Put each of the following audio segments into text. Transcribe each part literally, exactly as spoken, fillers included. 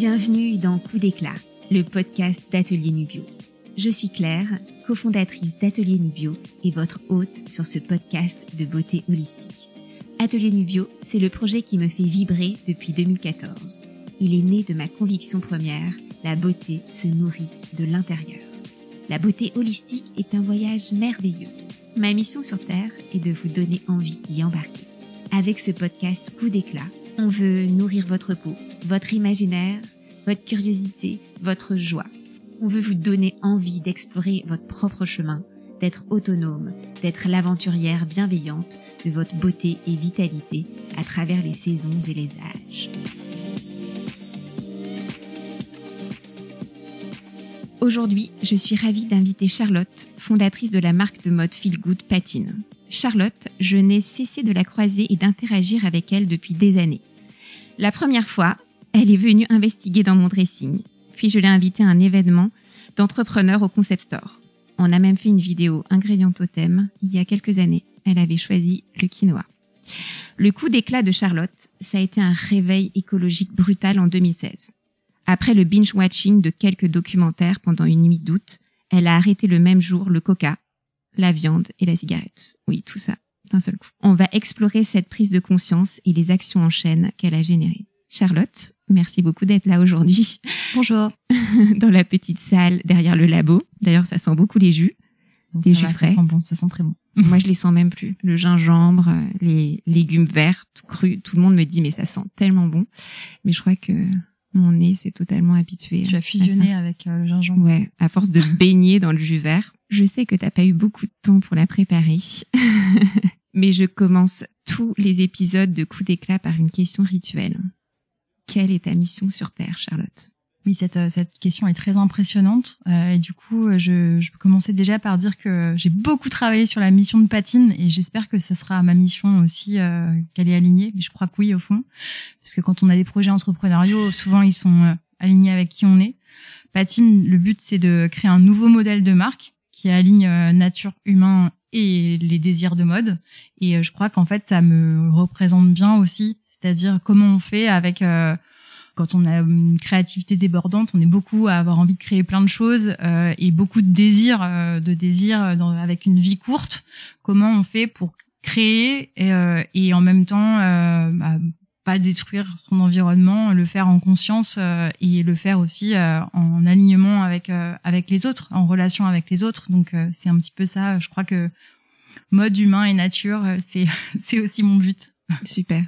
Bienvenue dans Coup d'Éclat, le podcast d'Atelier Nubio. Je suis Claire, cofondatrice d'Atelier Nubio et votre hôte sur ce podcast de beauté holistique. Atelier Nubio, c'est le projet qui me fait vibrer depuis deux mille quatorze. Il est né de ma conviction première, la beauté se nourrit de l'intérieur. La beauté holistique est un voyage merveilleux. Ma mission sur Terre est de vous donner envie d'y embarquer. Avec ce podcast Coup d'Éclat, on veut nourrir votre peau, votre imaginaire, votre curiosité, votre joie. On veut vous donner envie d'explorer votre propre chemin, d'être autonome, d'être l'aventurière bienveillante de votre beauté et vitalité à travers les saisons et les âges. Aujourd'hui, je suis ravie d'inviter Charlotte, fondatrice de la marque de mode Feel Good Patine. Charlotte, je n'ai cessé de la croiser et d'interagir avec elle depuis des années. La première fois, elle est venue investiguer dans mon dressing, puis je l'ai invitée à un événement d'entrepreneurs au Concept Store. On a même fait une vidéo ingrédients totem. Il y a quelques années, elle avait choisi le quinoa. Le coup d'éclat de Charlotte, ça a été un réveil écologique brutal en deux mille seize. Après le binge-watching de quelques documentaires pendant une nuit d'août, elle a arrêté le même jour le coca, la viande et la cigarette. Oui, tout ça, d'un seul coup. On va explorer cette prise de conscience et les actions en chaîne qu'elle a générées. Charlotte, merci beaucoup d'être là aujourd'hui. Bonjour. Dans la petite salle derrière le labo. D'ailleurs, ça sent beaucoup les jus. Donc des ça jus va, frais. Ça sent bon, ça sent très bon. Moi, je les sens même plus. Le gingembre, les légumes verts, tout cru. Tout le monde me dit, mais ça sent tellement bon. Mais je crois que... mon nez s'est totalement habitué. Tu as fusionné avec euh, le gingembre. Ouais, à force de baigner dans le jus vert. Je sais que t'as pas eu beaucoup de temps pour la préparer. Mais je commence tous les épisodes de Coup d'éclat par une question rituelle. Quelle est ta mission sur Terre, Charlotte? Oui, cette, euh, cette question est très impressionnante. Euh, et du coup, je, je peux commencer déjà par dire que j'ai beaucoup travaillé sur la mission de Patine et j'espère que ça sera ma mission aussi, euh, qu'elle est alignée. Mais je crois que oui, au fond. Parce que quand on a des projets entrepreneuriaux, souvent, ils sont euh, alignés avec qui on est. Patine, le but, c'est de créer un nouveau modèle de marque qui aligne euh, nature, humain et les désirs de mode. Et euh, je crois qu'en fait, ça me représente bien aussi. C'est-à-dire comment on fait avec... Euh, Quand on a une créativité débordante, on est beaucoup à avoir envie de créer plein de choses euh, et beaucoup de désirs, euh, de désirs dans, avec une vie courte. Comment on fait pour créer et, euh, et en même temps euh, bah, pas détruire son environnement, le faire en conscience euh, et le faire aussi euh, en alignement avec euh, avec les autres, en relation avec les autres. Donc euh, c'est un petit peu ça. Je crois que mode humain et nature, c'est c'est aussi mon but. Super.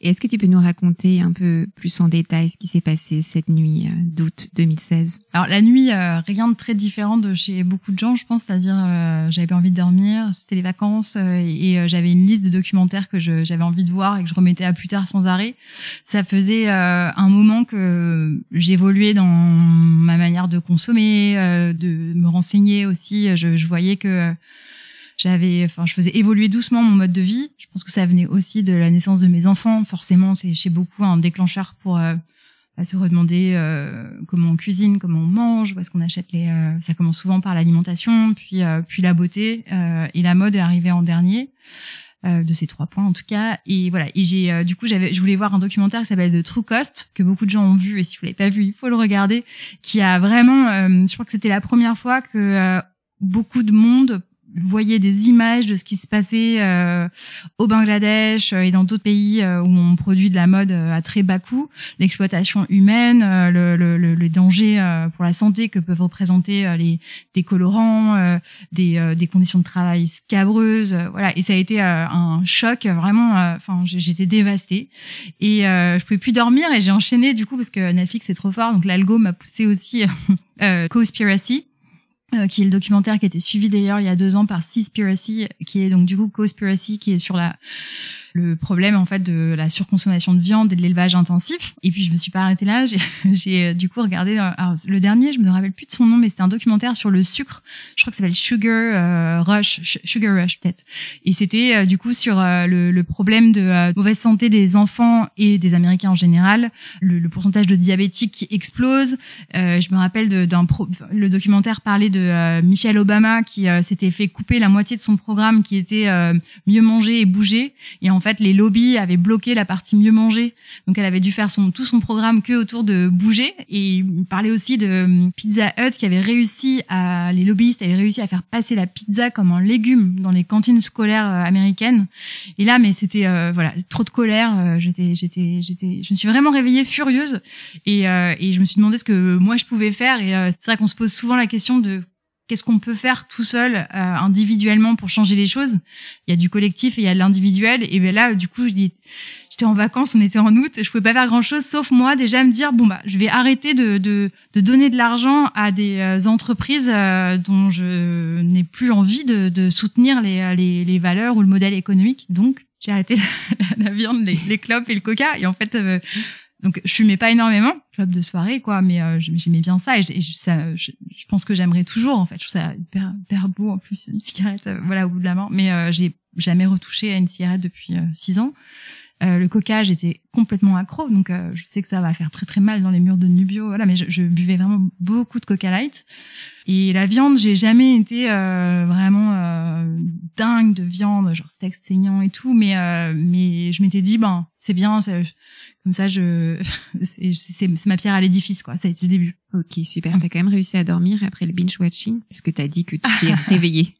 Et est-ce que tu peux nous raconter un peu plus en détail ce qui s'est passé cette nuit d'août deux mille seize? Alors la nuit, euh, rien de très différent de chez beaucoup de gens, je pense. C'est-à-dire, euh, j'avais pas envie de dormir, c'était les vacances euh, et euh, j'avais une liste de documentaires que je, j'avais envie de voir et que je remettais à plus tard sans arrêt. Ça faisait euh, un moment que j'évoluais dans ma manière de consommer, euh, de me renseigner aussi. Je, je voyais que... J'avais, enfin, je faisais évoluer doucement mon mode de vie. Je pense que ça venait aussi de la naissance de mes enfants. Forcément, c'est chez beaucoup un déclencheur pour euh, à se redemander euh, comment on cuisine, comment on mange, où est-ce qu'on achète les. Euh, ça commence souvent par l'alimentation, puis euh, puis la beauté euh, et la mode est arrivée en dernier euh, de ces trois points en tout cas. Et voilà. Et j'ai euh, du coup, j'avais, je voulais voir un documentaire qui s'appelle The True Cost que beaucoup de gens ont vu et si vous l'avez pas vu, il faut le regarder. Qui a vraiment, euh, je crois que c'était la première fois que euh, beaucoup de monde voyait des images de ce qui se passait euh, au Bangladesh euh, et dans d'autres pays euh, où on produit de la mode euh, à très bas coût, l'exploitation humaine, euh, le, le, le danger euh, pour la santé que peuvent représenter euh, les des colorants, euh, des, euh, des conditions de travail scabreuses, euh, voilà. Et ça a été euh, un choc vraiment. Enfin, euh, j'étais dévastée et euh, je pouvais plus dormir et j'ai enchaîné du coup parce que Netflix est trop fort, donc l'algo m'a poussé aussi euh, Cowspiracy. Euh, qui est le documentaire qui a été suivi d'ailleurs il y a deux ans par Seaspiracy, qui est donc du coup Cowspiracy, qui est sur la le problème en fait de la surconsommation de viande et de l'élevage intensif. Et puis je me suis pas arrêtée là, j'ai, j'ai du coup regardé alors, le dernier, je me rappelle plus de son nom, mais c'était un documentaire sur le sucre. Je crois que ça s'appelle Sugar euh, Rush, Sugar Rush peut-être. Et c'était euh, du coup sur euh, le, le problème de euh, mauvaise santé des enfants et des Américains en général, le, le pourcentage de diabétiques qui explose. Euh, je me rappelle de, d'un pro, le documentaire parlait de De, euh, Michelle Obama qui euh, s'était fait couper la moitié de son programme qui était euh, mieux manger et bouger et en en fait, les lobbies avaient bloqué la partie mieux manger. Donc, elle avait dû faire son, tout son programme que autour de bouger. Et il parlait aussi de Pizza Hut qui avait réussi à, les lobbyistes avaient réussi à faire passer la pizza comme un légume dans les cantines scolaires américaines. Et là, mais c'était, euh, voilà, trop de colère. Euh, j'étais, j'étais, j'étais, je me suis vraiment réveillée furieuse. Et, euh, et je me suis demandé ce que moi je pouvais faire. Et euh, c'est vrai qu'on se pose souvent la question de qu'est-ce qu'on peut faire tout seul, euh, individuellement, pour changer les choses. Il y a du collectif et il y a de l'individuel. Et ben là, du coup, j'étais en vacances, on était en août, je pouvais pas faire grand-chose, sauf moi déjà me dire bon bah, je vais arrêter de de, de donner de l'argent à des entreprises euh, dont je n'ai plus envie de, de soutenir les, les les valeurs ou le modèle économique. Donc j'ai arrêté la, la viande, les, les clopes et le coca. Et en fait, euh, donc je fumais pas énormément, club de soirée quoi, mais euh, j'aimais bien ça et, et ça, je, je pense que j'aimerais toujours en fait. Je trouve ça hyper, hyper beau en plus, une cigarette euh, voilà au bout de la main, mais euh, j'ai jamais retouché à une cigarette depuis euh, six ans. Euh, le coca, j'étais complètement accro, donc euh, je sais que ça va faire très très mal dans les murs de Nubio, voilà. Mais je, je buvais vraiment beaucoup de Coca Light. Et la viande, j'ai jamais été euh, vraiment euh, dingue de viande, genre steak saignant et tout, mais euh, mais je m'étais dit ben c'est bien. Ça, Comme ça, je c'est, c'est, c'est ma pierre à l'édifice, quoi. Ça a été le début. Ok, super. T'as quand même réussi à dormir après le binge-watching, parce que t'as dit que tu t'es réveillée.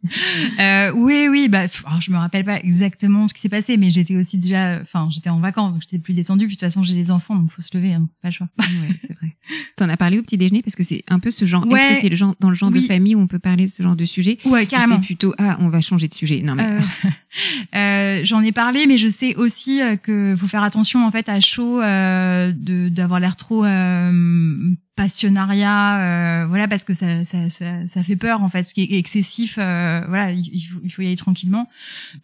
euh, oui, oui. Bah, alors, je me rappelle pas exactement ce qui s'est passé, mais j'étais aussi déjà, enfin, j'étais en vacances, donc j'étais plus détendue. Puis de toute façon, j'ai les enfants, donc faut se lever, hein, pas le choix. Ouais, c'est vrai. T'en as parlé au petit déjeuner, parce que c'est un peu ce genre. Ouais, est-ce que t'es le genre, dans le genre oui. de famille où on peut parler de ce genre de sujet? Ouais, carrément. C'est plutôt ah, on va changer de sujet. Non mais. Euh... Euh, j'en ai parlé, mais je sais aussi que faut faire attention en fait à chaud euh, de d'avoir l'air trop euh, passionnariat, euh, voilà, parce que ça, ça ça ça fait peur en fait, ce qui est excessif, euh, voilà, il faut il faut y aller tranquillement.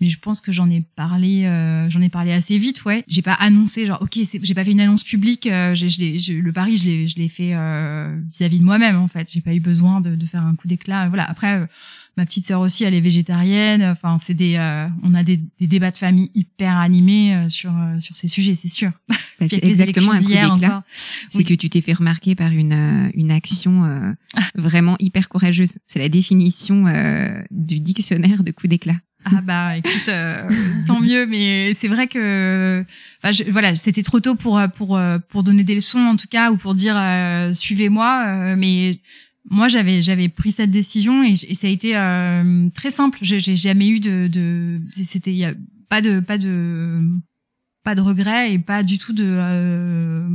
Mais je pense que j'en ai parlé, euh, j'en ai parlé assez vite, ouais. J'ai pas annoncé genre ok, c'est, j'ai pas fait une annonce publique, euh, j'ai, je l'ai, je, le pari je l'ai je l'ai fait euh, vis-à-vis de moi-même en fait. J'ai pas eu besoin de, de faire un coup d'éclat, voilà. Après. Euh, Ma petite sœur aussi, elle est végétarienne. Enfin, c'est des, euh, on a des, des débats de famille hyper animés sur euh, sur ces sujets, c'est sûr. Bah, c'est exactement un coup d'éclat. C'est oui. que tu t'es fait remarquer par une une action euh, vraiment hyper courageuse. C'est la définition euh, du dictionnaire de coup d'éclat. Ah bah écoute, euh, tant mieux. Mais c'est vrai que, enfin, je, voilà, c'était trop tôt pour pour pour donner des leçons en tout cas, ou pour dire euh, suivez-moi, euh, mais. Moi, j'avais j'avais pris cette décision et, et ça a été euh, très simple. J'ai, j'ai jamais eu de, de c'était y a pas de pas de pas de regrets et pas du tout de. Euh,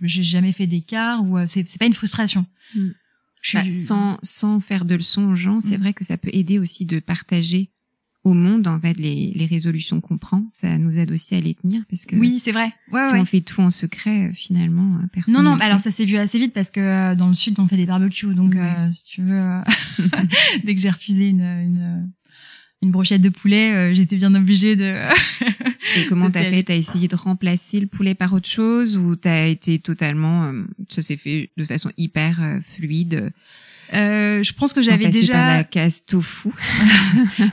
j'ai jamais fait d'écart ou c'est c'est pas une frustration. Mmh. Je suis... bah, sans sans faire de leçons aux gens, c'est mmh. vrai que ça peut aider aussi de partager au monde en fait les les résolutions qu'on prend. Ça nous aide aussi à les tenir parce que oui, c'est vrai. Ouais, si ouais. on fait tout en secret, finalement personne. Non non, ne sait. Alors ça s'est vu assez vite parce que euh, dans le sud on fait des barbecues, donc ouais. euh, si tu veux euh... dès que j'ai refusé une une une brochette de poulet, euh, j'étais bien obligée de Et comment t'as fait? T'as essayé de remplacer le poulet par autre chose ou t'as été totalement euh, ça s'est fait de façon hyper euh, fluide? Euh, je pense que Sans j'avais déjà par la case tofu.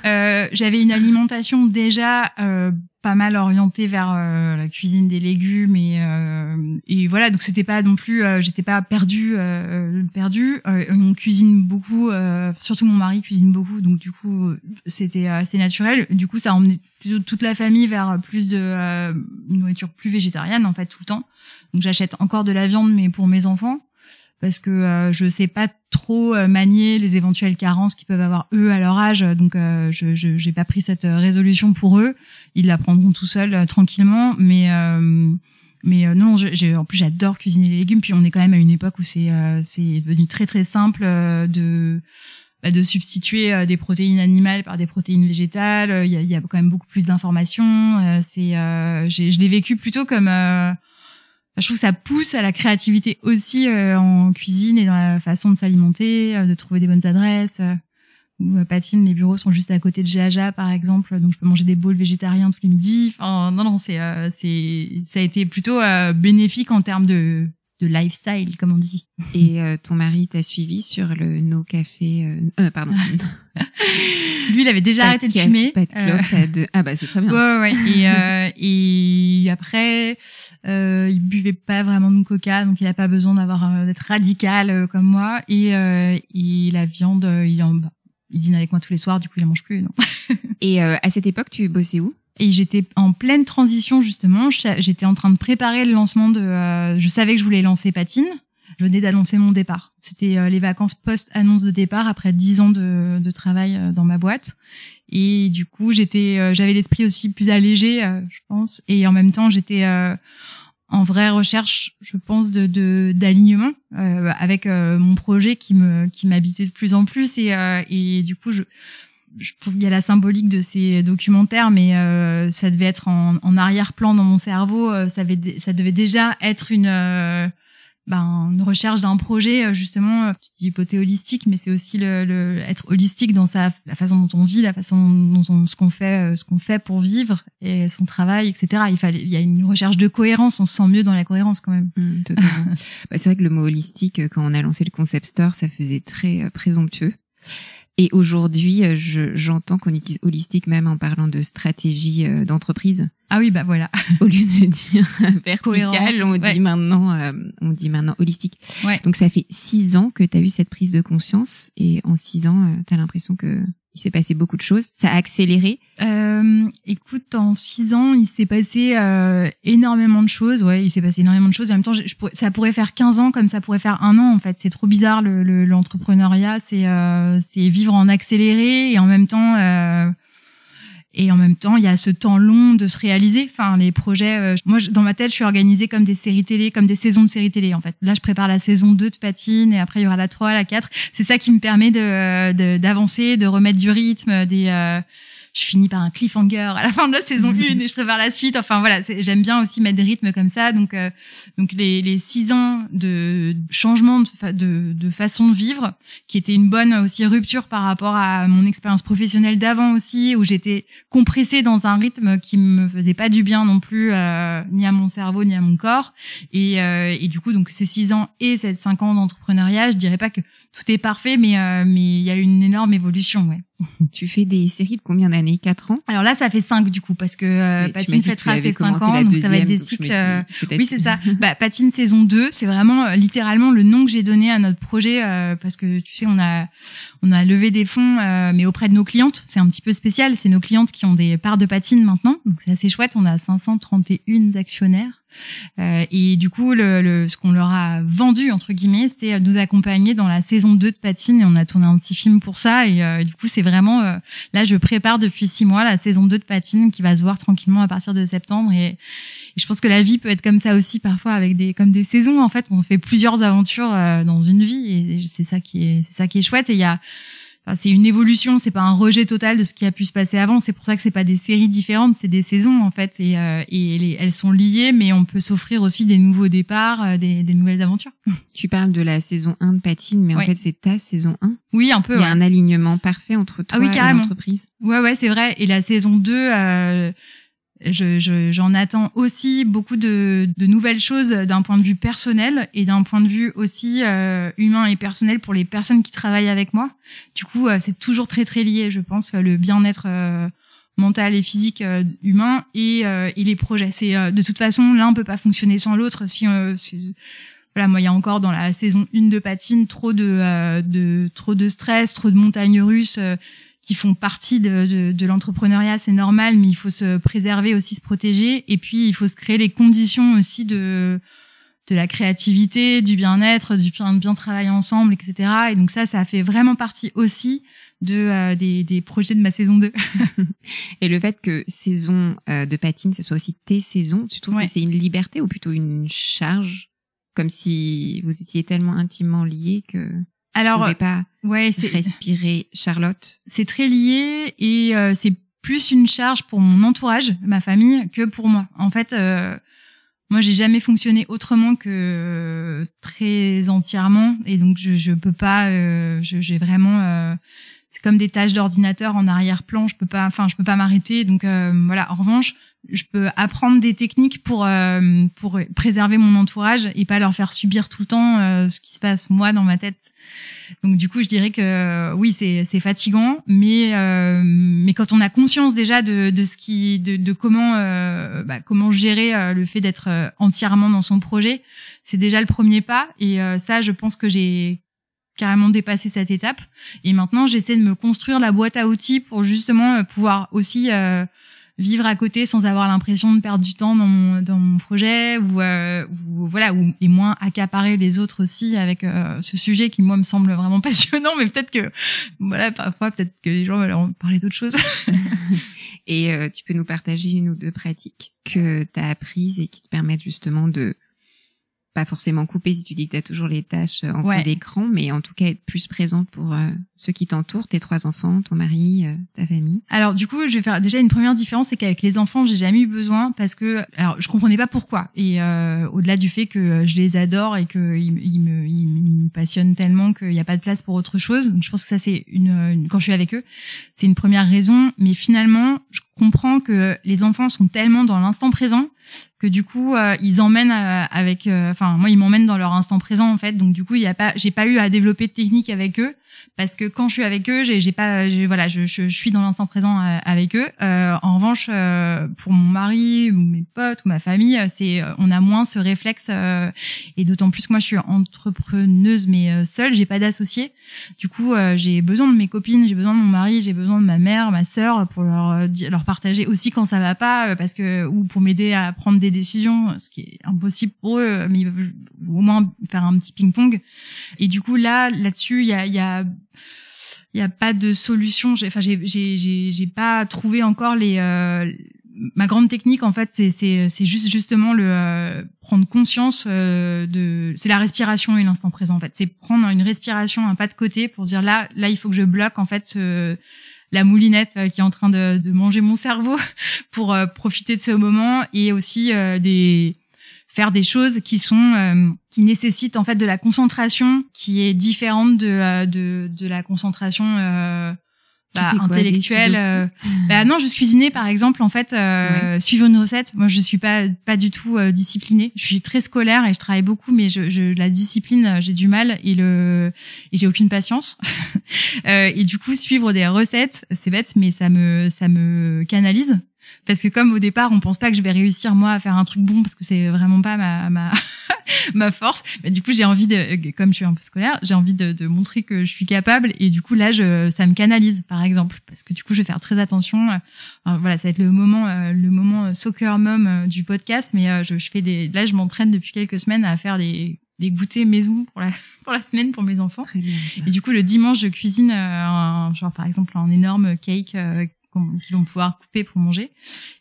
euh, j'avais une alimentation déjà euh, pas mal orientée vers euh, la cuisine des légumes et, euh, et voilà, donc c'était pas non plus, euh, j'étais pas perdue. Euh, perdue. Euh, on cuisine beaucoup, euh, surtout mon mari cuisine beaucoup, donc du coup c'était assez naturel. Du coup ça emmenait toute la famille vers plus de euh, une nourriture plus végétarienne en fait tout le temps. Donc j'achète encore de la viande mais pour mes enfants. Parce que euh, je sais pas trop euh, manier les éventuelles carences qu'ils peuvent avoir eux à leur âge, donc euh, je, je j'ai pas pris cette résolution pour eux. Ils la prendront tout seuls euh, tranquillement, mais euh, mais euh, non, je, j'ai, en plus j'adore cuisiner les légumes. Puis on est quand même à une époque où c'est euh, c'est devenu très très simple euh, de de substituer euh, des protéines animales par des protéines végétales. Il y a, il y a quand même beaucoup plus d'informations. Euh, c'est euh, j'ai, je l'ai vécu plutôt comme euh, je trouve que ça pousse à la créativité aussi euh, en cuisine et dans la façon de s'alimenter, euh, de trouver des bonnes adresses. Euh, où, à Patine, les bureaux sont juste à côté de Jaja, par exemple, donc je peux manger des bols végétariens tous les midis. Enfin, non, non, c'est, euh, c'est, ça a été plutôt euh, bénéfique en termes de, de lifestyle, comme on dit. Et euh, ton mari t'a suivi sur le no café, euh, euh pardon. Lui, il avait déjà pas arrêté de, de fumer. Pas de clope, euh... pas de... Ah bah c'est très bien. Ouais, ouais. Et, euh, et après, euh, il buvait pas vraiment de coca, donc il a pas besoin d'avoir euh, d'être radical euh, comme moi. Et, euh, et la viande, euh, il en, il dîne avec moi tous les soirs, du coup il en mange plus. Non. Et euh, à cette époque, tu bossais où? Et j'étais en pleine transition, justement. J'étais en train de préparer le lancement de... Euh, je savais que je voulais lancer Patine. Je venais d'annoncer mon départ. C'était euh, les vacances post-annonce de départ, après dix ans de, de travail euh, dans ma boîte. Et du coup, j'étais, euh, j'avais l'esprit aussi plus allégé, euh, je pense. Et en même temps, j'étais euh, en vraie recherche, je pense, de, de, d'alignement euh, avec euh, mon projet qui, me, qui m'habitait de plus en plus. Et, euh, et du coup, je... Je trouve qu'il y a la symbolique de ces documentaires, mais euh, ça devait être en, en arrière-plan dans mon cerveau. Euh, ça, avait, ça devait déjà être une, euh, ben, une recherche d'un projet, justement. Tu dis hypothé holistique, mais c'est aussi le, le, être holistique dans sa, la façon dont on vit, la façon dont on, ce qu'on fait, ce qu'on fait pour vivre et son travail, et cetera. Il fallait, il y a une recherche de cohérence. On se sent mieux dans la cohérence quand même. Mmh, totalement. Bah, c'est vrai que le mot holistique, quand on a lancé le Concept Store, ça faisait très présomptueux. Et aujourd'hui, je, j'entends qu'on utilise holistique même en parlant de stratégie euh, d'entreprise. Ah oui, bah voilà. Au lieu de dire vertical, on ouais. dit maintenant, euh, on dit maintenant holistique. Ouais. Donc ça fait six ans que t'as eu cette prise de conscience et en six ans, euh, t'as l'impression que il s'est passé beaucoup de choses. Ça a accéléré. Euh, écoute, en six ans, il s'est passé euh, énormément de choses. Ouais, il s'est passé énormément de choses. Et en même temps, je, je pourrais, ça pourrait faire quinze ans comme ça pourrait faire un an. En fait, c'est trop bizarre le, le, l'entrepreneuriat. C'est, euh, c'est vivre en accéléré et en même temps. Euh, Et en même temps, il y a ce temps long de se réaliser. Enfin, les projets... Euh, moi, je, dans ma tête, je suis organisée comme des séries télé, comme des saisons de séries télé, en fait. Là, je prépare la saison deux de Patine et après, il y aura la trois, la quatre. C'est ça qui me permet de, de, d'avancer, de remettre du rythme, des... Euh, je finis par un cliffhanger à la fin de la saison un et je prépare la suite. Enfin, voilà, c'est, j'aime bien aussi mettre des rythmes comme ça. Donc, euh, donc les, les six ans de changement de, fa- de, de façon de vivre, qui était une bonne aussi rupture par rapport à mon expérience professionnelle d'avant aussi, où j'étais compressée dans un rythme qui me faisait pas du bien non plus, euh, ni à mon cerveau, ni à mon corps. Et, euh, et du coup, donc ces six ans et ces cinq ans d'entrepreneuriat, je dirais pas que tout est parfait, mais euh, mais il y a une énorme évolution, ouais. Tu fais des séries de combien d'années? Quatre ans? Alors là, ça fait cinq du coup, parce que euh, Patine fêtera ses cinq ans, donc deuxième, ça va être des cycles. Euh... Oui, c'est ça. Bah, Patine saison deux, c'est vraiment euh, littéralement le nom que j'ai donné à notre projet, euh, parce que tu sais, on a on a levé des fonds, euh, mais auprès de nos clientes, c'est un petit peu spécial. C'est nos clientes qui ont des parts de Patine maintenant, donc c'est assez chouette. On a cinq cent trente et un actionnaires. Euh, et du coup, le, le, ce qu'on leur a vendu, entre guillemets, c'est de nous accompagner dans la saison deux de Patine. Et on a tourné un petit film pour ça. Et euh, du coup, c'est vraiment... Euh, là, je prépare depuis six mois la saison deux de Patine qui va se voir tranquillement à partir de septembre. Et, et je pense que la vie peut être comme ça aussi, parfois, avec des comme des saisons. En fait, on fait plusieurs aventures euh, dans une vie. Et c'est ça qui est, c'est ça qui est chouette. Et il y a... Enfin, c'est une évolution, c'est pas un rejet total de ce qui a pu se passer avant. C'est pour ça que c'est pas des séries différentes, c'est des saisons en fait, et, euh, et les, elles sont liées, mais on peut s'offrir aussi des nouveaux départs, euh, des, des nouvelles aventures. Tu parles de la saison un de Patine, mais ouais. En fait c'est ta saison un. Oui, un peu. Il y a ouais. un alignement parfait entre toi ah oui, et l'entreprise. Ouais, ouais, c'est vrai. Et la saison deux. Euh... Je, je, j'en attends aussi beaucoup de, de nouvelles choses d'un point de vue personnel et d'un point de vue aussi euh, humain et personnel pour les personnes qui travaillent avec moi. Du coup, euh, c'est toujours très très lié, je pense, le bien-être euh, mental et physique euh, humain et, euh, et les projets. C'est euh, de toute façon, l'un peut pas fonctionner sans l'autre. Si euh, c'est, voilà, moi, il y a encore dans la saison un de Patine trop de, euh, de trop de stress, trop de montagnes russes. Euh, qui font partie de, de, de l'entrepreneuriat, c'est normal, mais il faut se préserver aussi, se protéger, et puis il faut se créer les conditions aussi de de la créativité, du bien-être, du bien, bien travailler ensemble, et cetera. Et donc ça, ça fait vraiment partie aussi de euh, des, des projets de ma saison deux. Et le fait que saison euh, de Patine, ça soit aussi tes saisons, tu trouves ouais. que c'est une liberté ou plutôt une charge, comme si vous étiez tellement intimement liés que... Alors, pas ouais, c'est respirer Charlotte. C'est très lié et euh, c'est plus une charge pour mon entourage, ma famille, que pour moi. En fait, euh, moi, j'ai jamais fonctionné autrement que euh, très entièrement, et donc je, je peux pas. Euh, je, j'ai vraiment, euh, c'est comme des tâches d'ordinateur en arrière-plan. Je peux pas, enfin, je peux pas m'arrêter. Donc euh, voilà. En revanche, je peux apprendre des techniques pour euh, pour préserver mon entourage et pas leur faire subir tout le temps euh, ce qui se passe moi dans ma tête. Donc du coup, je dirais que oui, c'est c'est fatigant, mais euh, mais quand on a conscience déjà de de ce qui de de comment euh, bah, comment gérer euh, le fait d'être euh, entièrement dans son projet, c'est déjà le premier pas. Et euh, ça, je pense que j'ai carrément dépassé cette étape. Et maintenant, j'essaie de me construire la boîte à outils pour justement euh, pouvoir aussi euh, vivre à côté sans avoir l'impression de perdre du temps dans mon dans mon projet ou, euh, ou voilà ou et moins accaparer les autres aussi avec euh, ce sujet qui moi me semble vraiment passionnant, mais peut-être que voilà parfois peut-être que les gens vont leur parler d'autre chose. Et euh, tu peux nous partager une ou deux pratiques que tu as apprises et qui te permettent justement de pas forcément couper si tu dis que tu as toujours les tâches en fond ouais. d'écran, mais en tout cas être plus présente pour euh, ceux qui t'entourent, tes trois enfants, ton mari, euh, ta famille. Alors du coup, je vais faire déjà une première différence, c'est qu'avec les enfants, j'ai jamais eu besoin parce que alors je comprenais pas pourquoi. Et euh, au-delà du fait que je les adore et que ils, ils me ils me passionnent tellement qu'il n'y a pas de place pour autre chose. Donc, je pense que ça c'est une, une quand je suis avec eux, c'est une première raison, mais finalement, je comprends que les enfants sont tellement dans l'instant présent que du coup euh, ils emmènent euh, avec enfin euh, moi ils m'emmènent dans leur instant présent en fait, donc du coup il y a pas j'ai pas eu à développer de technique avec eux parce que quand je suis avec eux j'ai j'ai pas j'ai, voilà je, je je suis dans l'instant présent euh, avec eux. Euh, en revanche euh, pour mon mari ou mes potes ou ma famille c'est on a moins ce réflexe euh, et d'autant plus que moi je suis entrepreneuse mais euh, seule, j'ai pas d'associé, du coup euh, j'ai besoin de mes copines, j'ai besoin de mon mari, j'ai besoin de ma mère, ma sœur pour leur leur partager aussi quand ça va pas euh, parce que ou pour m'aider à prendre des décisions, ce qui est impossible pour eux, mais au moins faire un petit ping-pong. Et du coup là là-dessus il y a il y a il y a pas de solution, enfin j'ai, j'ai j'ai j'ai pas trouvé encore les euh, ma grande technique en fait c'est c'est c'est juste justement le euh, prendre conscience euh, de c'est la respiration et l'instant présent en fait, c'est prendre une respiration un pas de côté pour dire là là il faut que je bloque en fait ce la moulinette qui est en train de, de manger mon cerveau pour euh, profiter de ce moment et aussi euh, des faire des choses qui sont euh, qui nécessitent en fait de la concentration qui est différente de euh, de, de la concentration euh, bah, quoi, intellectuelle. Euh, bah non, je cuisinais par exemple en fait euh, ouais. suivre une recette. Moi, je suis pas pas du tout euh, disciplinée. Je suis très scolaire et je travaille beaucoup, mais je, je la discipline j'ai du mal et le et j'ai aucune patience. euh, et du coup, suivre des recettes, c'est bête, mais ça me ça me canalise. Parce que comme au départ, on pense pas que je vais réussir moi à faire un truc bon parce que c'est vraiment pas ma ma ma force. Mais du coup, j'ai envie de comme je suis un peu scolaire, j'ai envie de, de montrer que je suis capable et du coup là, je ça me canalise par exemple parce que du coup, je vais faire très attention. Alors, voilà, ça va être le moment euh, le moment soccer mom euh, du podcast, mais euh, je, je fais des là, je m'entraîne depuis quelques semaines à faire des des goûters maison pour la pour la semaine pour mes enfants. Très bien, et du coup, le dimanche, je cuisine euh, un, genre par exemple un énorme cake euh, qu'ils vont pouvoir couper pour manger.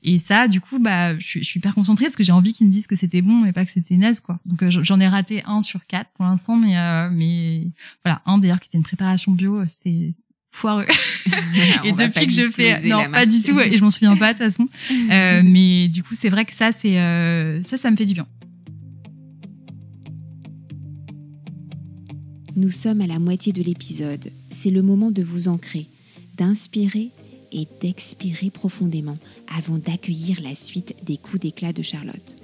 Et ça, du coup, bah, je, je suis hyper concentrée parce que j'ai envie qu'ils me disent que c'était bon et pas que c'était naze, quoi. Donc, j'en ai raté un sur quatre pour l'instant, mais, euh, mais, voilà. Un, d'ailleurs, qui était une préparation bio, c'était foireux. Et depuis que je fais, non, pas du tout, et je m'en souviens pas, de toute façon. Euh, mais du coup, c'est vrai que ça, c'est, euh, ça, ça me fait du bien. Nous sommes à la moitié de l'épisode. C'est le moment de vous ancrer, d'inspirer et d'expirer profondément avant d'accueillir la suite des coups d'éclat de Charlotte.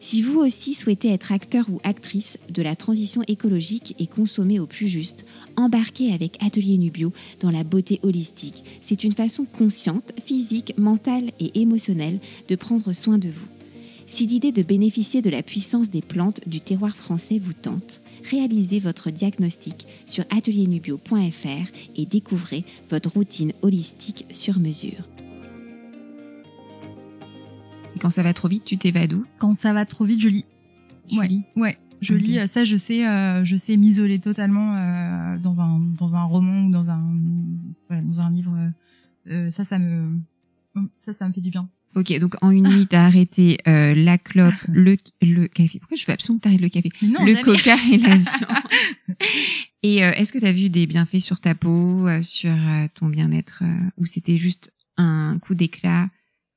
Si vous aussi souhaitez être acteur ou actrice de la transition écologique et consommer au plus juste, embarquez avec Atelier Nubio dans la beauté holistique. C'est une façon consciente, physique, mentale et émotionnelle de prendre soin de vous. Si l'idée de bénéficier de la puissance des plantes du terroir français vous tente, réalisez votre diagnostic sur atelier nubio point f r et découvrez votre routine holistique sur mesure. Et quand ça va trop vite, tu t'évades où ? Quand ça va trop vite, je lis. Tu ouais. lis ? Ouais, je okay. lis. Ça, je sais, euh, je sais m'isoler totalement euh, dans un dans un roman ou dans un voilà, dans un livre. Euh, ça, ça me ça, ça me fait du bien. Ok, donc en une nuit, t'as arrêté euh, la clope, le le café. Pourquoi je veux absolument que t'arrêtes le café, non, le jamais. Coca et la viande. Et euh, est-ce que t'as vu des bienfaits sur ta peau, euh, sur euh, ton bien-être, euh, ou c'était juste un coup d'éclat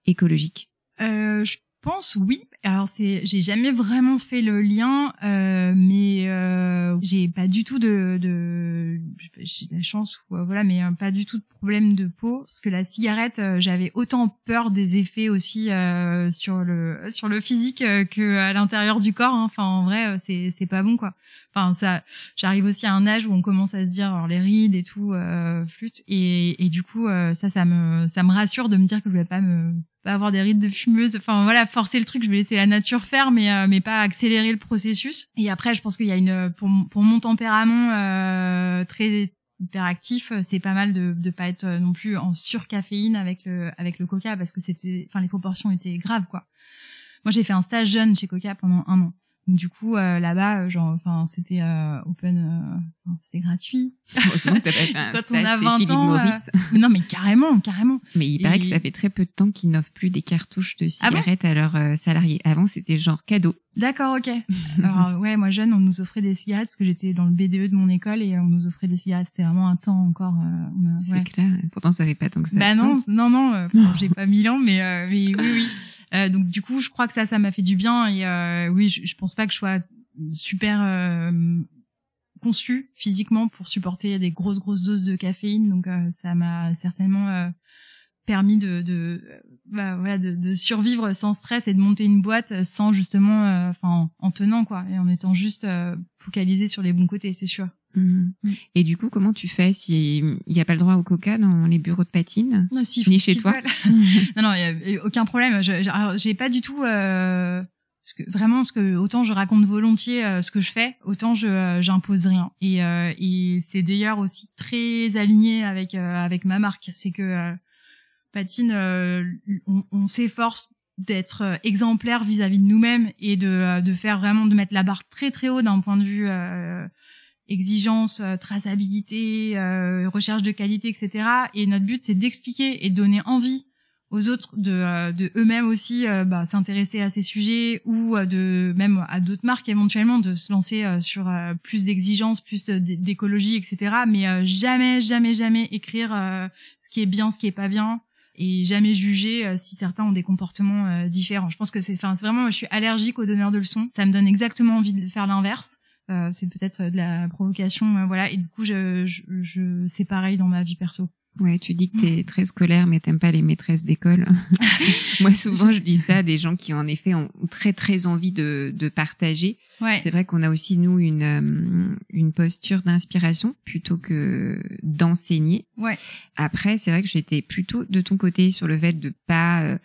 écologique? euh, Je pense oui. Alors c'est, j'ai jamais vraiment fait le lien, euh, mais euh, j'ai pas du tout de, de, j'ai de la chance, voilà, mais euh, pas du tout de problème de peau, parce que la cigarette, euh, j'avais autant peur des effets aussi euh, sur le sur le physique euh, que à l'intérieur du corps. Hein. Enfin, en vrai, c'est c'est pas bon quoi. Enfin, ça, j'arrive aussi à un âge où on commence à se dire alors, les rides et tout, euh, flûte, et et du coup, euh, ça, ça me ça me rassure de me dire que je vais pas me pas avoir des rides de fumeuse. Enfin voilà, forcer le truc, je vais laisser la nature faire, mais euh, mais pas accélérer le processus. Et après, je pense qu'il y a une pour pour mon tempérament euh, très hyper actif, c'est pas mal de de pas être non plus en surcaféine avec le avec le Coca, parce que c'était, enfin les proportions étaient graves quoi. Moi j'ai fait un stage jeune chez Coca pendant un an. Donc, du coup euh, là-bas, genre, enfin c'était euh, open, euh, c'était gratuit. Heureusement que t'as pas fait un quand stage, on a vingt c'est ans, Philippe Maurice. Euh... Non mais carrément, carrément. Mais il paraît et... que ça fait très peu de temps qu'ils n'offrent plus des cartouches de cigarettes ah bon à leurs euh, salariés. Avant c'était genre cadeau. D'accord, ok. Alors ouais, moi jeune, on nous offrait des cigarettes parce que j'étais dans le B D E de mon école et on nous offrait des cigarettes. C'était vraiment un temps encore. Euh, c'est ouais. clair. Pourtant, ça n'avait pas tant que ça. Bah non, non, non. Euh, bon, j'ai pas mille ans, mais, euh, mais oui, oui. Euh, donc du coup, je crois que ça, ça m'a fait du bien. Et euh, oui, je, je pense pas que je sois super euh, conçue physiquement pour supporter des grosses, grosses doses de caféine. Donc euh, ça m'a certainement euh, permis de, de, bah, voilà, de, de survivre sans stress et de monter une boîte sans justement, enfin, euh, en tenant quoi, et en étant juste euh, focalisé sur les bons côtés, c'est sûr. Mmh. Mmh. Et du coup, comment tu fais si il n'y a pas le droit au Coca dans les bureaux de Patine, non, si, ni chez toi? Non, non, y a aucun problème. Je, je, alors, j'ai pas du tout. Euh... Parce que vraiment, ce que autant je raconte volontiers euh, ce que je fais, autant je euh, j'impose rien. Et, euh, et c'est d'ailleurs aussi très aligné avec euh, avec ma marque. C'est que euh, Patine, euh, on, on s'efforce d'être euh, exemplaire vis-à-vis de nous-mêmes et de euh, de faire vraiment de mettre la barre très très haut d'un point de vue euh, exigence, euh, traçabilité, euh, recherche de qualité, et cetera. Et notre but, c'est d'expliquer et de donner envie aux autres de, euh, de eux-mêmes aussi euh, bah, s'intéresser à ces sujets ou euh, de même à d'autres marques éventuellement de se lancer euh, sur euh, plus d'exigence, plus d'écologie, et cetera. Mais euh, jamais, jamais, jamais écrire euh, ce qui est bien, ce qui est pas bien et jamais juger euh, si certains ont des comportements euh, différents. Je pense que c'est, enfin, c'est vraiment, je suis allergique aux donneurs de leçons. Ça me donne exactement envie de faire l'inverse. Euh, c'est peut-être de la provocation, euh, voilà. Et du coup, je, je, je, c'est pareil dans ma vie perso. Ouais, tu dis que t'es très scolaire, mais t'aimes pas les maîtresses d'école. Moi, souvent, je dis ça, des gens qui, en effet, ont très, très envie de, de partager. Ouais. C'est vrai qu'on a aussi, nous, une, une posture d'inspiration plutôt que d'enseigner. Ouais. Après, c'est vrai que j'étais plutôt de ton côté sur le fait de pas... Euh,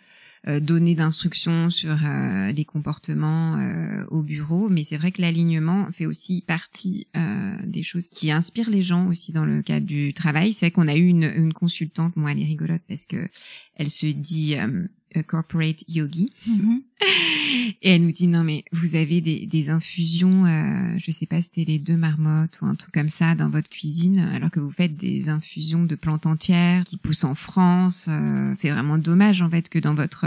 Euh, donner d'instructions sur euh, les comportements euh, au bureau, mais c'est vrai que l'alignement fait aussi partie euh, des choses qui inspirent les gens aussi dans le cadre du travail. C'est vrai qu'on a eu une, une consultante, moi elle est rigolote parce que elle se dit euh, corporate yogi. Mm-hmm. Et elle nous dit non mais vous avez des, des infusions, euh, je sais pas c'était les deux marmottes ou un truc comme ça dans votre cuisine, alors que vous faites des infusions de plantes entières qui poussent en France. Euh, c'est vraiment dommage en fait que dans votre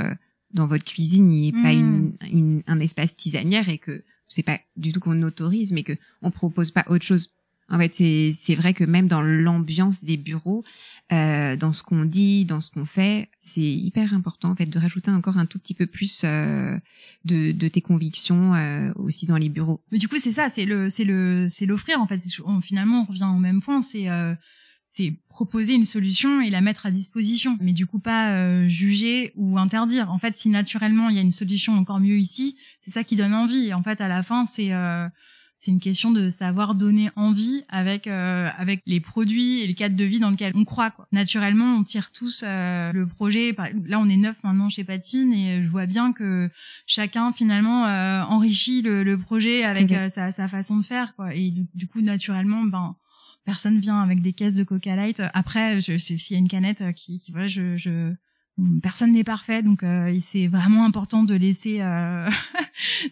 dans votre cuisine il n'y ait mm. pas une, une, un espace tisanière et que c'est pas du tout qu'on autorise, mais que on propose pas autre chose. En fait, c'est, c'est vrai que même dans l'ambiance des bureaux, euh, dans ce qu'on dit, dans ce qu'on fait, c'est hyper important en fait de rajouter encore un tout petit peu plus euh, de, de tes convictions euh, aussi dans les bureaux. Mais du coup, c'est ça, c'est le, c'est le, c'est l'offrir en fait. On, finalement, on revient au même point, c'est, euh, c'est proposer une solution et la mettre à disposition, mais du coup pas euh, juger ou interdire. En fait, si naturellement il y a une solution encore mieux ici, c'est ça qui donne envie. Et en fait, à la fin, c'est euh, c'est une question de savoir donner envie avec euh, avec les produits et le cadre de vie dans lequel on croit, quoi. Naturellement, on tire tous euh, le projet. Là, on est neuf maintenant chez Patine et je vois bien que chacun finalement euh, enrichit le, le projet avec euh, sa, sa façon de faire, quoi. Et du, du coup, naturellement, ben personne vient avec des caisses de Coca Light. Après, je, c'est, s'il y a une canette qui, qui voilà, je, je personne n'est parfait, donc euh, c'est vraiment important de laisser euh,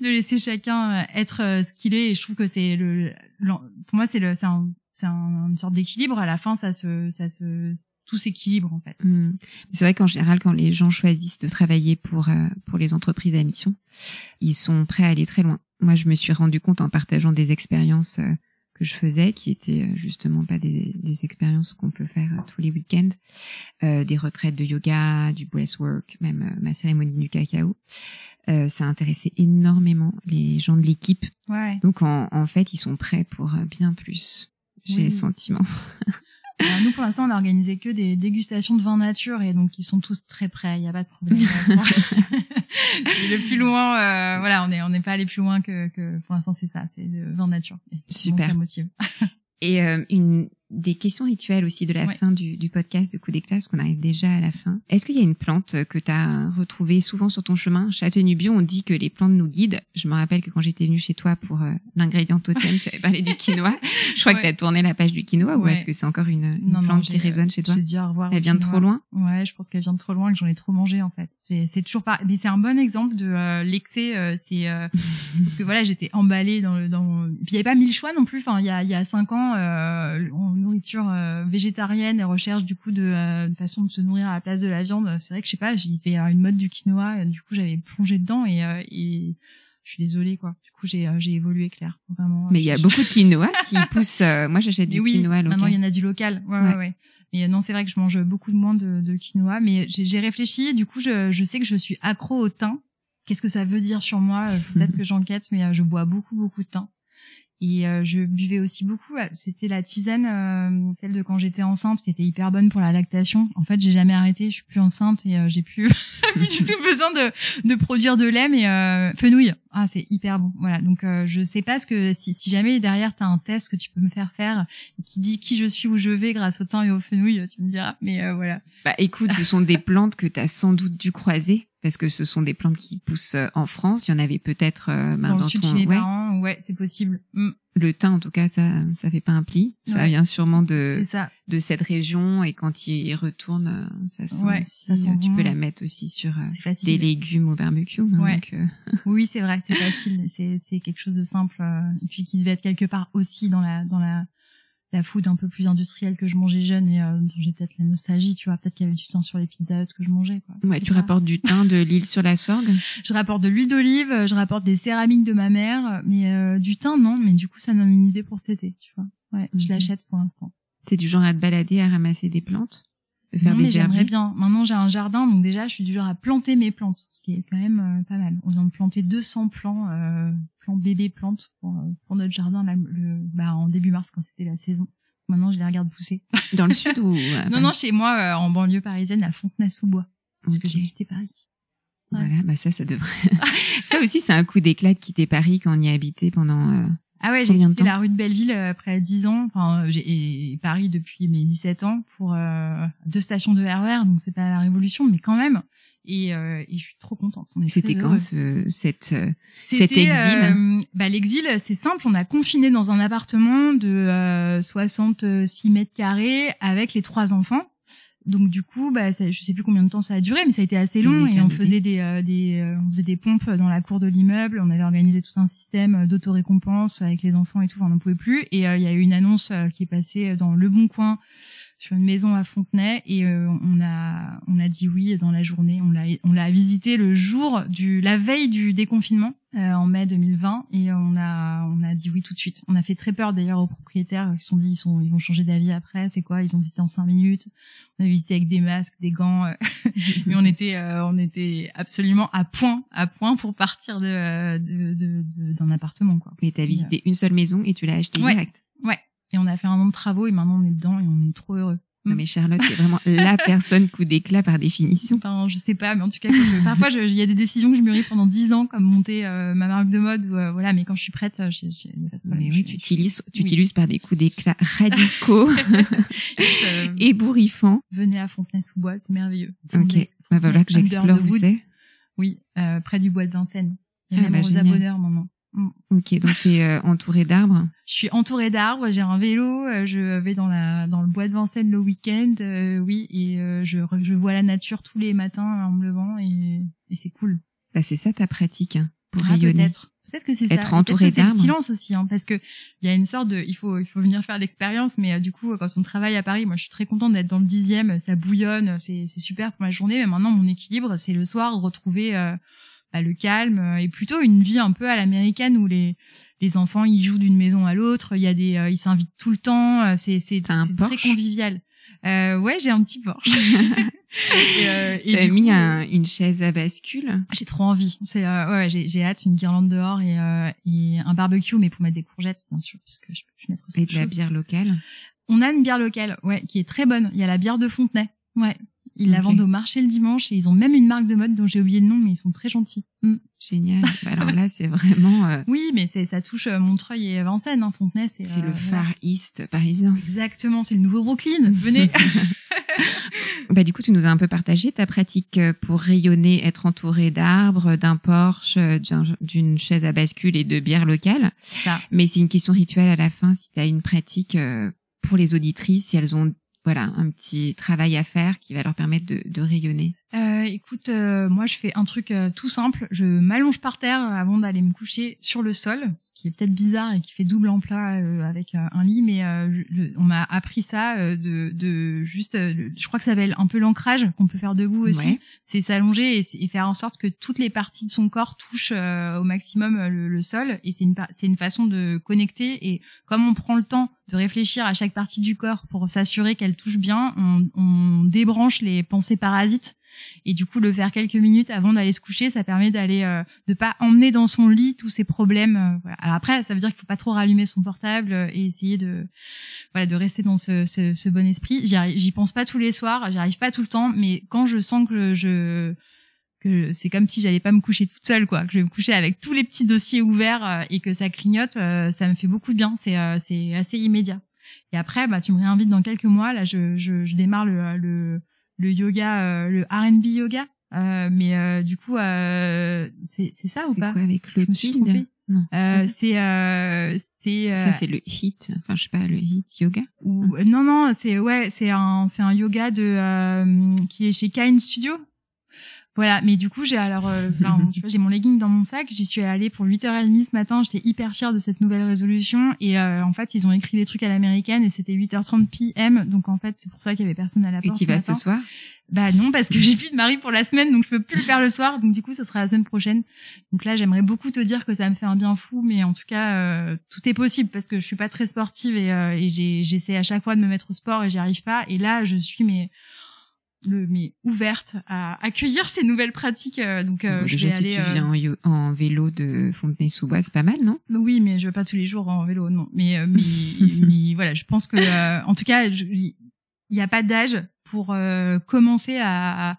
de laisser chacun être euh, ce qu'il est. Et je trouve que c'est le, le pour moi c'est le c'est, un, c'est un, une sorte d'équilibre. À la fin, ça se ça se tout s'équilibre en fait. Mmh. C'est vrai qu'en général, quand les gens choisissent de travailler pour euh, pour les entreprises à mission, ils sont prêts à aller très loin. Moi, je me suis rendu compte en partageant des expériences euh, que je faisais, qui étaient justement pas des, des expériences qu'on peut faire tous les week-ends, euh, des retraites de yoga, du breathwork, même euh, ma cérémonie du cacao. Euh, ça intéressait énormément les gens de l'équipe. Ouais. Donc en, en fait, ils sont prêts pour bien plus. J'ai oui. le sentiment. Alors nous, pour l'instant, on a organisé que des dégustations de vin nature et donc ils sont tous très prêts. Il n'y a pas de problème. Le plus loin, euh, voilà, on est on n'est pas allé plus loin que que pour l'instant c'est ça, c'est le vin nature. Et super. Ça motive. Et euh, une des questions rituelles aussi de la ouais. fin du, du podcast de Coup d'Éclat, parce qu'on arrive déjà à la fin. Est-ce qu'il y a une plante que tu as retrouvée souvent sur ton chemin? Chez Atelier Nubio, on dit que les plantes nous guident. Je me rappelle que quand j'étais venue chez toi pour euh, l'ingrédient totem, tu avais parlé du quinoa. Je crois ouais. que tu as tourné la page du quinoa, ouais. ou est-ce que c'est encore une, une non, plante non, qui résonne chez toi? J'ai dit au revoir. Elle vient de trop loin? Ouais, je pense qu'elle vient de trop loin, que j'en ai trop mangé en fait. Et c'est toujours pas... Mais c'est un bon exemple de euh, l'excès. Euh, c'est euh... Parce que voilà, j'étais emballée dans le... Dans... Puis il n'y avait pas mille choix non plus. Enfin, il y a, il y a cinq ans... Euh... en nourriture euh, végétarienne et recherche du coup de, euh, de façon de se nourrir à la place de la viande, c'est vrai que je sais pas, j'ai fait euh, une mode du quinoa, euh, du coup j'avais plongé dedans et, euh, et je suis désolée quoi, du coup j'ai, euh, j'ai évolué Claire, vraiment. Mais il y a beaucoup de quinoa qui pousse, euh, moi j'achète mais du oui, quinoa local. Maintenant il y en a du local, ouais ouais ouais. ouais. Et non, c'est vrai que je mange beaucoup moins de, de quinoa, mais j'ai, j'ai réfléchi, du coup je, je sais que je suis accro au thym, qu'est-ce que ça veut dire sur moi, peut-être que j'enquête, mais euh, je bois beaucoup beaucoup de thym. Et euh, je buvais aussi beaucoup, c'était la tisane, euh, celle de quand j'étais enceinte, qui était hyper bonne pour la lactation. En fait, j'ai jamais arrêté, je suis plus enceinte et euh, j'ai plus du tout besoin de, de produire de lait, mais euh, fenouil, ah c'est hyper bon. Voilà, donc euh, je sais pas ce que si, si jamais derrière t'as un test que tu peux me faire faire qui dit qui je suis, où je vais grâce au thym et au fenouil, tu me diras. Mais euh, voilà. Bah écoute, ce sont des plantes que t'as sans doute dû croiser. Parce que ce sont des plantes qui poussent en France. Il y en avait peut-être euh, dans, dans le sud ton... chez mes ouais. parents. Ouais, c'est possible. Mm. Le thym, en tout cas, ça, ça fait pas un pli. Ça ouais. vient sûrement de de cette région. Et quand il retourne, ça sent ouais, aussi. Ça sent tu bon. Peux la mettre aussi sur euh, des légumes au barbecue. Hein, ouais. donc, euh... oui, c'est vrai, c'est facile. C'est c'est quelque chose de simple. Euh, et puis qui devait être quelque part aussi dans la dans la la food un peu plus industrielle que je mangeais jeune et euh, dont j'ai peut-être la nostalgie, tu vois, peut-être qu'il y avait du thym sur les Pizza Hut que je mangeais, quoi. Ouais, c'est tu pas... rapportes du thym, de l'huile sur la sorgue? Je rapporte de l'huile d'olive, je rapporte des céramiques de ma mère, mais euh, du thym, non, mais du coup, ça donne une idée pour cet été, tu vois. Ouais, mm-hmm. je l'achète pour l'instant. T'es du genre à te balader, à ramasser des plantes? De faire non, des mais j'aimerais herbes. Bien. Maintenant, j'ai un jardin, donc déjà, je suis du genre à planter mes plantes, ce qui est quand même euh, pas mal. On vient de planter deux cents plants, euh, plants bébés plantes pour, euh, pour notre jardin là, le, bah, en début mars quand c'était la saison. Maintenant, je les regarde pousser. Dans le sud ou euh, non, non, chez moi, euh, en banlieue parisienne, à Fontenay-sous-Bois, okay. parce que j'ai quitté Paris. Ouais. Voilà, bah ça, ça devrait. Ça aussi, c'est un coup d'éclat de quitter Paris quand on y a habité pendant. Euh... Ah ouais, j'ai quitté la rue de Belleville après dix ans, enfin, j'ai, et Paris depuis mes dix-sept ans pour euh, deux stations de R E R, donc c'est pas la révolution, mais quand même. Et, euh, et je suis trop contente. On est C'était quand ce, cette, cet exil euh, bah, l'exil, c'est simple. On a confiné dans un appartement de euh, soixante-six mètres carrés avec les trois enfants. Donc du coup, bah, ça, je sais plus combien de temps ça a duré, mais ça a été assez long. Et on faisait des, euh, des, euh, on faisait des pompes dans la cour de l'immeuble. On avait organisé tout un système d'autorécompense avec les enfants et tout. Enfin, on n'en pouvait plus. Et il euh, y a eu une annonce euh, qui est passée dans Leboncoin sur une maison à Fontenay. Et euh, on a, on a dit oui dans la journée. On l'a, on l'a visité le jour du, la veille du déconfinement euh, en mai deux mille vingt. Et on a, on a dit oui tout de suite. On a fait très peur d'ailleurs aux propriétaires qui se sont dit ils sont, ils vont changer d'avis après. C'est quoi? Ils ont visité en cinq minutes. On a visité avec des masques, des gants, euh, mais on était, euh, on était absolument à point, à point pour partir de, de, de, de d'un appartement, quoi. Mais t'as visité euh... une seule maison et tu l'as achetée ouais, direct. Ouais. Et on a fait un nombre de travaux et maintenant on est dedans et on est trop heureux. Non mais Charlotte, c'est vraiment la personne coup d'éclat par définition. Enfin, je sais pas, mais en tout cas, je, parfois il y a des décisions que je mûris pendant dix ans, comme monter euh, ma marque de mode, ou, euh, voilà. Mais quand je suis prête, je, je, y a pas de problème. Mais oui, je, tu t'illustres, tu oui. t'illustres par des coups d'éclat radicaux, ébouriffants. Venez à Fontenay-sous-Bois, c'est merveilleux. Fontenay, ok, bah, voilà que j'explore où c'est. Oui, euh, près du bois de Vincennes. Il y a ah, même bah, aux bonheur maintenant. Ok, donc t'es euh, entourée d'arbres. Je suis entourée d'arbres, j'ai un vélo, euh, je vais dans la dans le bois de Vincennes le week-end, euh, oui, et euh, je je vois la nature tous les matins en me levant et, et c'est cool. Bah c'est ça ta pratique hein, pour ah, rayonner. Peut-être, peut-être que c'est Être ça. Entourée peut-être que c'est d'arbres. Le silence aussi, hein, parce que il y a une sorte de, il faut il faut venir faire l'expérience, mais euh, du coup quand on travaille à Paris, moi je suis très contente d'être dans le dixième, ça bouillonne, c'est c'est super pour ma journée, mais maintenant mon équilibre c'est le soir de retrouver. Euh, le calme et plutôt une vie un peu à l'américaine où les les enfants ils jouent d'une maison à l'autre, il y a des euh, ils s'invitent tout le temps, c'est c'est, c'est très convivial. Euh, ouais, j'ai un petit Porsche. et, euh, et T'as mis coup, un, une chaise à bascule. J'ai trop envie. C'est euh, ouais, j'ai, j'ai hâte, une guirlande dehors et, euh, et un barbecue, mais pour mettre des courgettes bien sûr, parce que je peux plus mettre autre et chose. Et de la bière locale. On a une bière locale, ouais, qui est très bonne. Il y a la bière de Fontenay, ouais. Ils okay. la vendent au marché le dimanche et ils ont même une marque de mode dont j'ai oublié le nom, mais ils sont très gentils. Mmh. Génial. Alors là, c'est vraiment... Euh... Oui, mais c'est, ça touche Montreuil et Vincennes, hein, Fontenay. C'est, c'est euh, le Far ouais. East parisien. Exactement, c'est le nouveau Brooklyn. Venez. Bah, du coup, tu nous as un peu partagé ta pratique pour rayonner, être entouré d'arbres, d'un porche, d'un, d'une chaise à bascule et de bière locale. Ça. Mais c'est une question rituelle à la fin, si tu as une pratique pour les auditrices, si elles ont... Voilà, un petit travail à faire qui va leur permettre de, de rayonner. Euh, écoute, euh, moi, je fais un truc euh, tout simple. Je m'allonge par terre avant d'aller me coucher sur le sol, ce qui est peut-être bizarre et qui fait double emploi euh, avec euh, un lit, mais euh, le, on m'a appris ça euh, de, de juste... Euh, le, je crois que ça s'appelle un peu l'ancrage qu'on peut faire debout aussi. Ouais. C'est s'allonger et, et faire en sorte que toutes les parties de son corps touchent euh, au maximum euh, le, le sol. Et c'est une, c'est une façon de connecter. Et comme on prend le temps de réfléchir à chaque partie du corps pour s'assurer qu'elle touche bien, on, on débranche les pensées parasites. Et du coup, le faire quelques minutes avant d'aller se coucher, ça permet d'aller euh, de pas emmener dans son lit tous ses problèmes. Euh, voilà. Alors après, ça veut dire qu'il faut pas trop rallumer son portable euh, et essayer de voilà de rester dans ce, ce, ce bon esprit. J'y, arri- j'y pense pas tous les soirs, j'y arrive pas tout le temps, mais quand je sens que je que je, c'est comme si j'allais pas me coucher toute seule, quoi, que je vais me coucher avec tous les petits dossiers ouverts euh, et que ça clignote, euh, ça me fait beaucoup de bien. C'est euh, c'est assez immédiat. Et après, bah tu me réinvites dans quelques mois. Là, je je, je démarre le, le le yoga, euh, le R and B yoga, euh, mais euh, du coup, euh, c'est, c'est ça c'est ou pas? C'est quoi avec le kid? Non. Euh, c'est, euh, c'est, euh, ça, c'est le hit, enfin, je sais pas, le hit yoga? Ou, non, non, c'est, ouais, c'est un, c'est un yoga de, euh, qui est chez Kine Studio. Voilà, mais du coup, j'ai alors, euh, ben, tu vois, j'ai mon legging dans mon sac, j'y suis allée pour huit heures trente ce matin, j'étais hyper fière de cette nouvelle résolution, et euh, en fait, ils ont écrit des trucs à l'américaine, et c'était huit heures trente p m, donc en fait, c'est pour ça qu'il y avait personne à la porte. Et tu vas ce soir? Bah non, parce que j'ai plus de mari pour la semaine, donc je peux plus le faire le soir, donc du coup, ça sera la semaine prochaine. Donc là, j'aimerais beaucoup te dire que ça me fait un bien fou, mais en tout cas, euh, tout est possible, parce que je suis pas très sportive, et, euh, et j'ai, j'essaie à chaque fois de me mettre au sport, et j'y arrive pas, et là, je suis, mais... Le, mais ouverte à accueillir ces nouvelles pratiques. Donc, euh, bon, je vais si aller. Si tu viens euh... en, en vélo de Fontenay-sous-Bois, c'est pas mal, non? Oui, mais je vais pas tous les jours en vélo, non. Mais, mais, mais voilà, je pense que, euh, en tout cas, il n'y a pas d'âge pour euh, commencer à, à,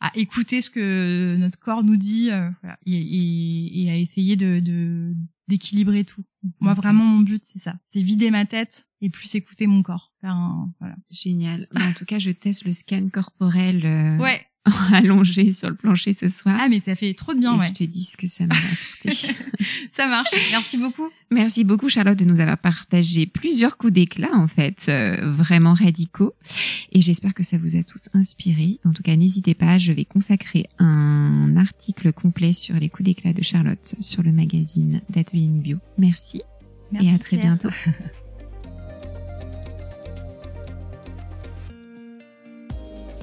à écouter ce que notre corps nous dit euh, voilà, et, et, et à essayer de, de d'équilibrer tout. Moi, vraiment, mon but, c'est ça. C'est vider ma tête et plus écouter mon corps. Enfin, voilà. Génial. En tout cas, je teste le scan corporel euh, ouais. allongé sur le plancher ce soir. Ah, mais ça fait trop de bien, et ouais. je te dis ce que ça m'a apporté. Ça marche. Merci beaucoup. Merci beaucoup, Charlotte, de nous avoir partagé plusieurs coups d'éclat, en fait, euh, vraiment radicaux. Et j'espère que ça vous a tous inspiré. En tout cas, n'hésitez pas. Je vais consacrer un article complet sur les coups d'éclat de Charlotte sur le magazine d'Atelier Nubio. Merci. Merci. Et à très Claire. bientôt.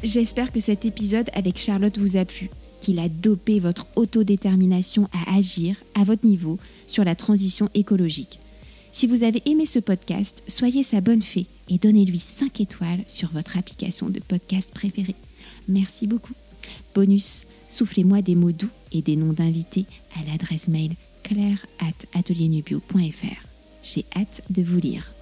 J'espère que cet épisode avec Charlotte vous a plu, qu'il a dopé votre autodétermination à agir à votre niveau sur la transition écologique. Si vous avez aimé ce podcast, soyez sa bonne fée et donnez-lui cinq étoiles sur votre application de podcast préférée. Merci beaucoup. Bonus, soufflez-moi des mots doux et des noms d'invités à l'adresse mail claire arobase ateliernubio point f r. J'ai hâte de vous lire.